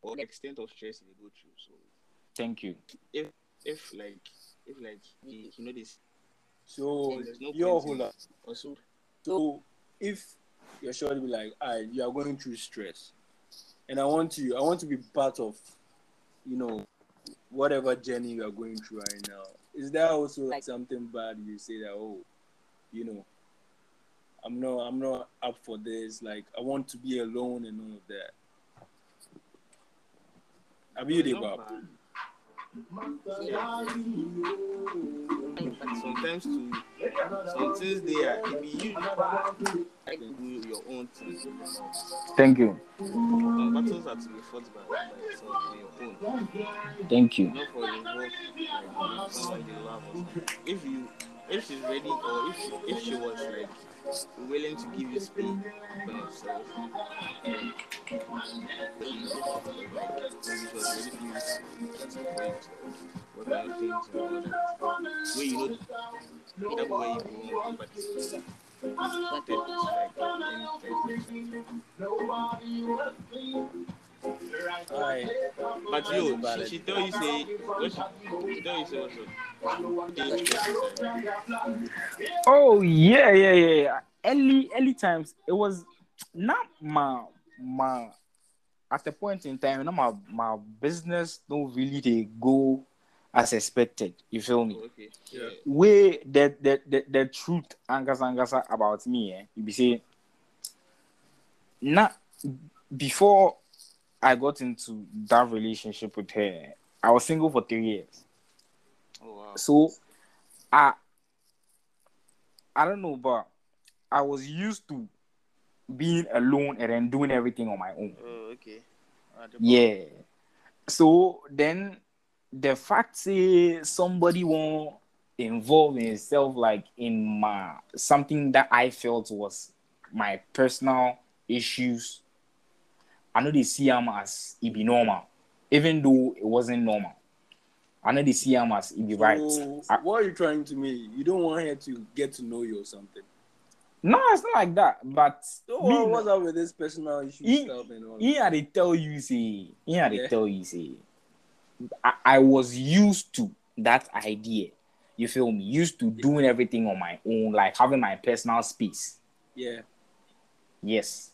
or the extent of stress they go through. So thank you. If If like, if like, you know this. So no your whole also. So if you're sure to be like, I right, you are going through stress, and I want you, I want to be part of, you know, whatever journey you are going through right now. Is that also like something bad? You say that, oh, you know, I'm not, I'm not up for this. Like I want to be alone and all of that. Have you did about? Yeah. Sometimes too, sometimes they are if you I can do your own things. Thank you. Some battles are to be fought by, by yourself on your own. Thank you. Not for involved, like, if you if she's ready or if she, if she was like willing to give you space for yourself, and where you know that way you go, but it's like alright, but you, she, she tell you say, what she, she tell you say also. Oh yeah, yeah, yeah, yeah. Early, early times, it was not my, my. At the point in time, not my, my business don't really they go as expected. You feel me? Oh, okay. Yeah. Way the the the, the truth angers angers about me. Eh, you be say, not before. I got into that relationship with her. I was single for three years. Oh, wow. So, I, I don't know, but I was used to being alone and then doing everything on my own. Oh, okay. Yeah. So, then the fact say somebody won't involve himself like in my, something that I felt was my personal issues. I know they see him as it be normal, even though it wasn't normal. I know they see him as it be right. So, I, what are you trying to mean? You don't want her to get to know you or something? No, it's not like that. But so me, what's up with this personal issue he, stuff and all? Yeah, they tell you see. Yeah, they tell you see. I, I was used to that idea. You feel me? Used to yeah. doing everything on my own, like having my personal space. Yeah. Yes,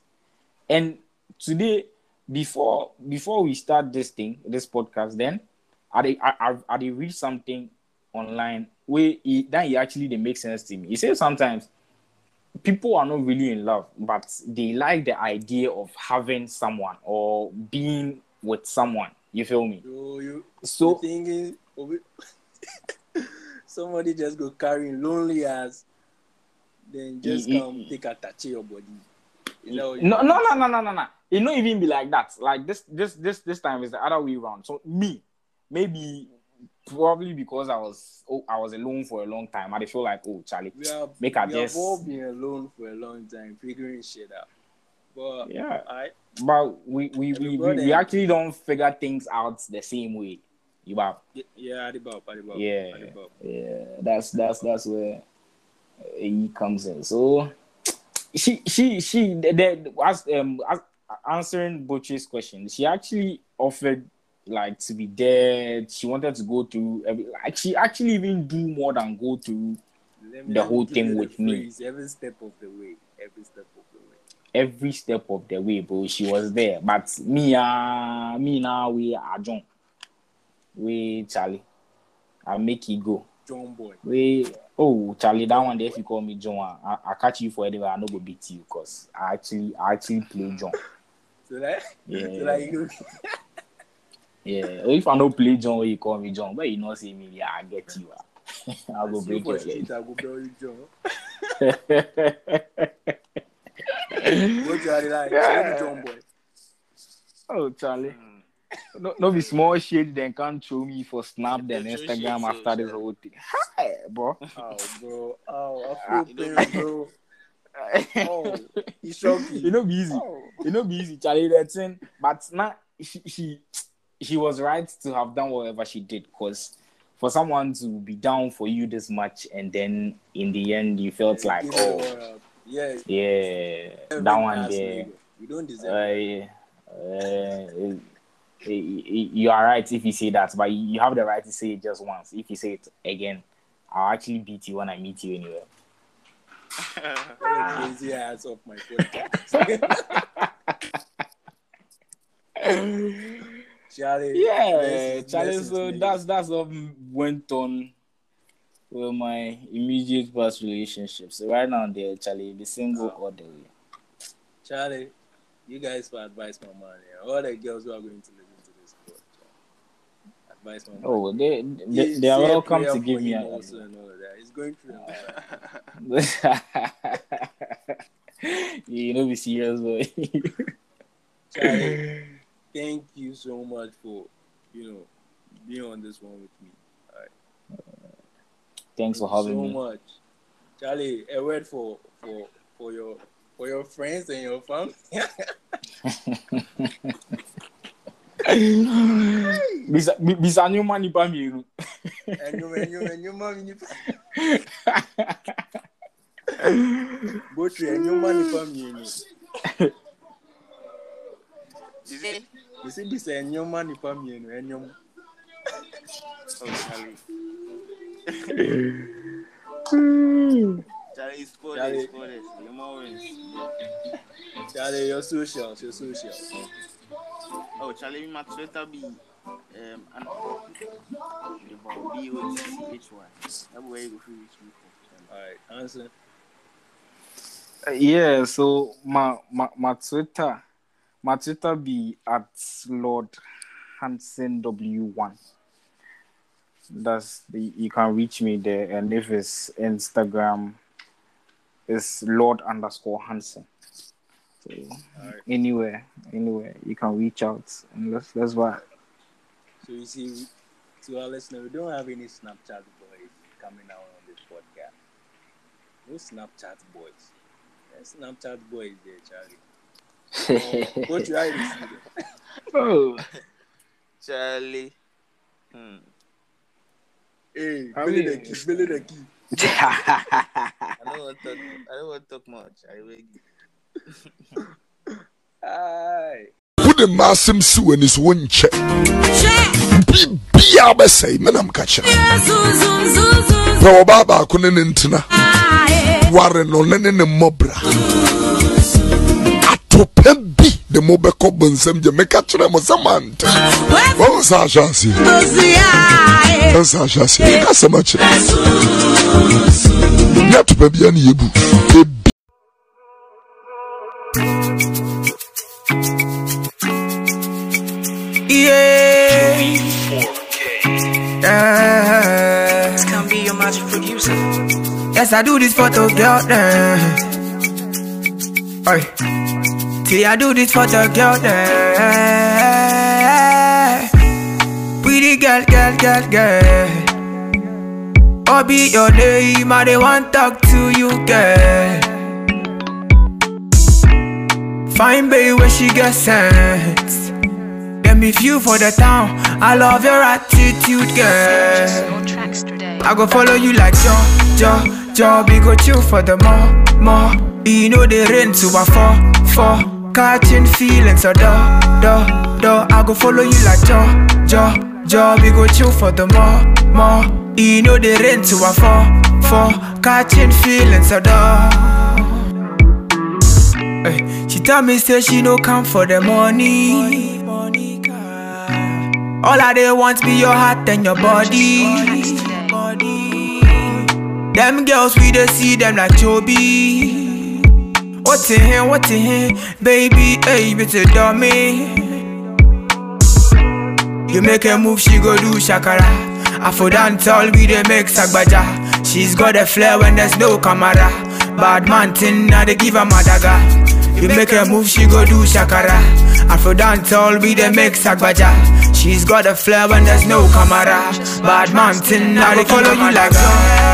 and. Today, before before we start this thing, this podcast, then I I I, I read something online where it, that it actually they make sense to me. It says sometimes people are not really in love, but they like the idea of having someone or being with someone. You feel me? So you so thinking somebody just go carrying lonely ass, then just it, come it, take a touch your body. You know, you no, no, no, no, no, no, no. It don't even be like that. Like this, this, this, this time is the other way around. So me, maybe, probably because I was, oh, I was alone for a long time. I feel like, oh, Charlie, we have, make we a have all been alone for a long time, figuring shit out. But yeah, I, but we, we, we, we, we actually don't figure things out the same way. Ibab. Yeah, Ibab, Ibab. Yeah, Ibab. Yeah, that's that's that's where he comes in. So she she she that was um as, answering Botchway's question. She actually offered like to be there. She wanted to go through every, like she actually even do more than go through Let the whole thing with phrase, me. Every step of the way. Every step of the way. Every step of the way, bro. She was there, but me, uh, me now we are John, we Charlie. I make it go. John boy. We oh Charlie, that one day if you call me John, I I catch you forever. I no go beat you because I actually I actually play John. So that yeah. So that you go. Yeah, if I don't play John, you call me John. But you not see me, yeah, I get you. I'll go break your leg. I'll go blow you, John. What you are like? Yeah. John boy. Oh, Charlie. Mm. No, no, be small shade. Then can't show me for Snap, then Instagram after so, this whole thing. Hi, bro. Oh, bro. Oh, I feel pain, bro. Oh, it's shocking. You know, be easy. Oh. You know, be easy, Charlie. That's in. But now she. she She was right to have done whatever she did, because for someone to be down for you this much, and then in the end you felt yeah, like, you know, oh, uh, yeah, yeah, that one there. You don't deserve. Uh, yeah. uh, you are right if you say that, but you have the right to say it just once. If you say it again, I'll actually beat you when I meet you anywhere. Crazy ass off my podcast. Charlie, yeah, Charlie. So that's that's what went on with my immediate past relationship. So right now, there, Charlie, be single all the way. Charlie, you guys for advice, my man. Yeah. All the girls who are going to listen to this podcast, advice, my man. Oh, they they, they, they are welcome to give me advice. It's going through. You know, be serious, boy. Charlie. Thank you so much for, you know, being on this one with me. All right. Thanks Thank for having so me. So much, Charlie. A word for for for your for your friends and your family. Bisa bisa new money pa miru. New new new money pa. Botchway new money pa miru. Is it? You see, this is your money for me, and your. Oh, Charlie. Charlie is for this, for this. Your mom wins. Charlie, your socials, your socials. Oh, Charlie, my Twitter be um, and B O T C H Y. That's where you feel it's beautiful. All right, answer. Uh, yeah, so my my my Twitter. My Twitter be at Lord Hanson W one. That's the you can reach me there, and if it's Instagram, it's Lord underscore Hanson. So right. anywhere, anywhere you can reach out, and that's that's why. So you see, to our listeners, we don't have any Snapchat boys coming out on this podcast. No Snapchat boys. There's Snapchat boys there, Charlie. What you are oh, Charlie. Hmm. Hey, Billy the key, Billy the key. I don't want to talk. I don't want to talk much. I will. Aye. Put the massum su and his one check. Be be our best say, man. I'm catching. Baba couldn't enter. Warren on any mobra. Pembi the mobeko bonsem je meka ture mo samante wo sa chance wo sa chance ka so much na to be an yebu yeah uh, it's gonna be your magic producer. Yes, I do this for the girl. Oi. See, I do this for the girl, eh. Pretty girl, girl, girl, girl. I'll be your name, I don't want to talk to you, girl. Fine babe when she gets sense. They me view for the town. I love your attitude, girl. I go follow you like John, John, John. We go chill for the more, more. You know the rain to a fall, fall. Catching feelings, so duh, duh, duh. I go follow you like John, John, John. We go chill for the more, more. You know the rain to a fall, fall. Catching feelings, so duh. She tell me say she no come for the money. All I they want be your heart and your body. Them girls we dey see them like Joby. What in here, what in here, baby, hey, it's a dummy. You make a move, she go do shakara. Afro dance all we dey make sagbaja. She's got a flair when there's no camera. Bad man thing, now they give her a dagger. You make a move, she go do shakara. Afro dance all we dey make sagbaja. She's got a flair when there's no camera. Bad man thing, I dey follow you like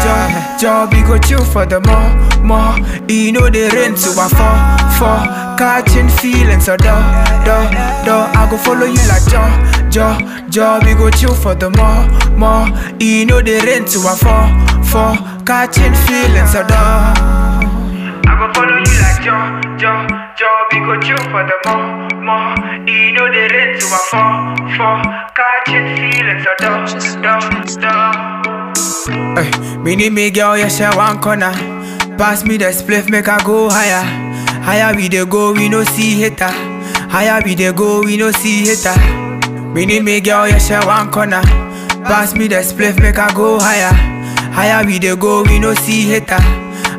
John, John, we go chill for the more, more. You know the rain to a fall, fall. Catching feelings, so duh, duh, duh. I go follow you like John, John, John. We go chill for the more, more. You know the rain to a fall, fall. Catching feelings, so duh. I go follow you like John, John, John. We go chill for the more, more. You know the rain to a fall, fall. Catching feelings, so duh, duh, duh. Hey, me need me girl, you share one corner. Pass me the spliff, make I go higher. Higher we dey go, we no see hater. Higher we dey go, we no see hater. Me need me girl, you share one corner. Pass me the spliff, make I go higher. Higher we dey go, we no see hater.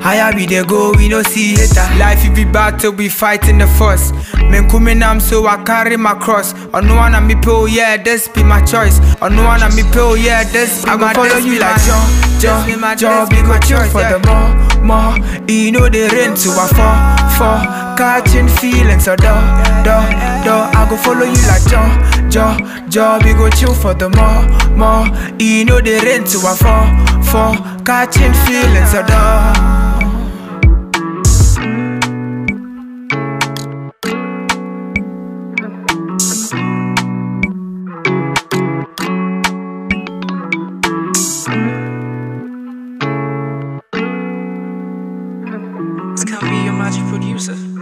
Higher we dey go, we no see hater. Life it be battle, we fight in the first. Men coming am so I carry my cross. On no one and me pill, yeah, this be my choice. On no one and me pill, yeah, this be my choice. I go follow you like John, John, John. We go chill for the more, more. You know the rain to a fall, fall. Catching feelings, so duh, duh, duh. I go follow you like John, John, John. We go chill for the more, more. You know the rain to a fall, fall. Catching feelings, so duh. It's gonna be your magic producer.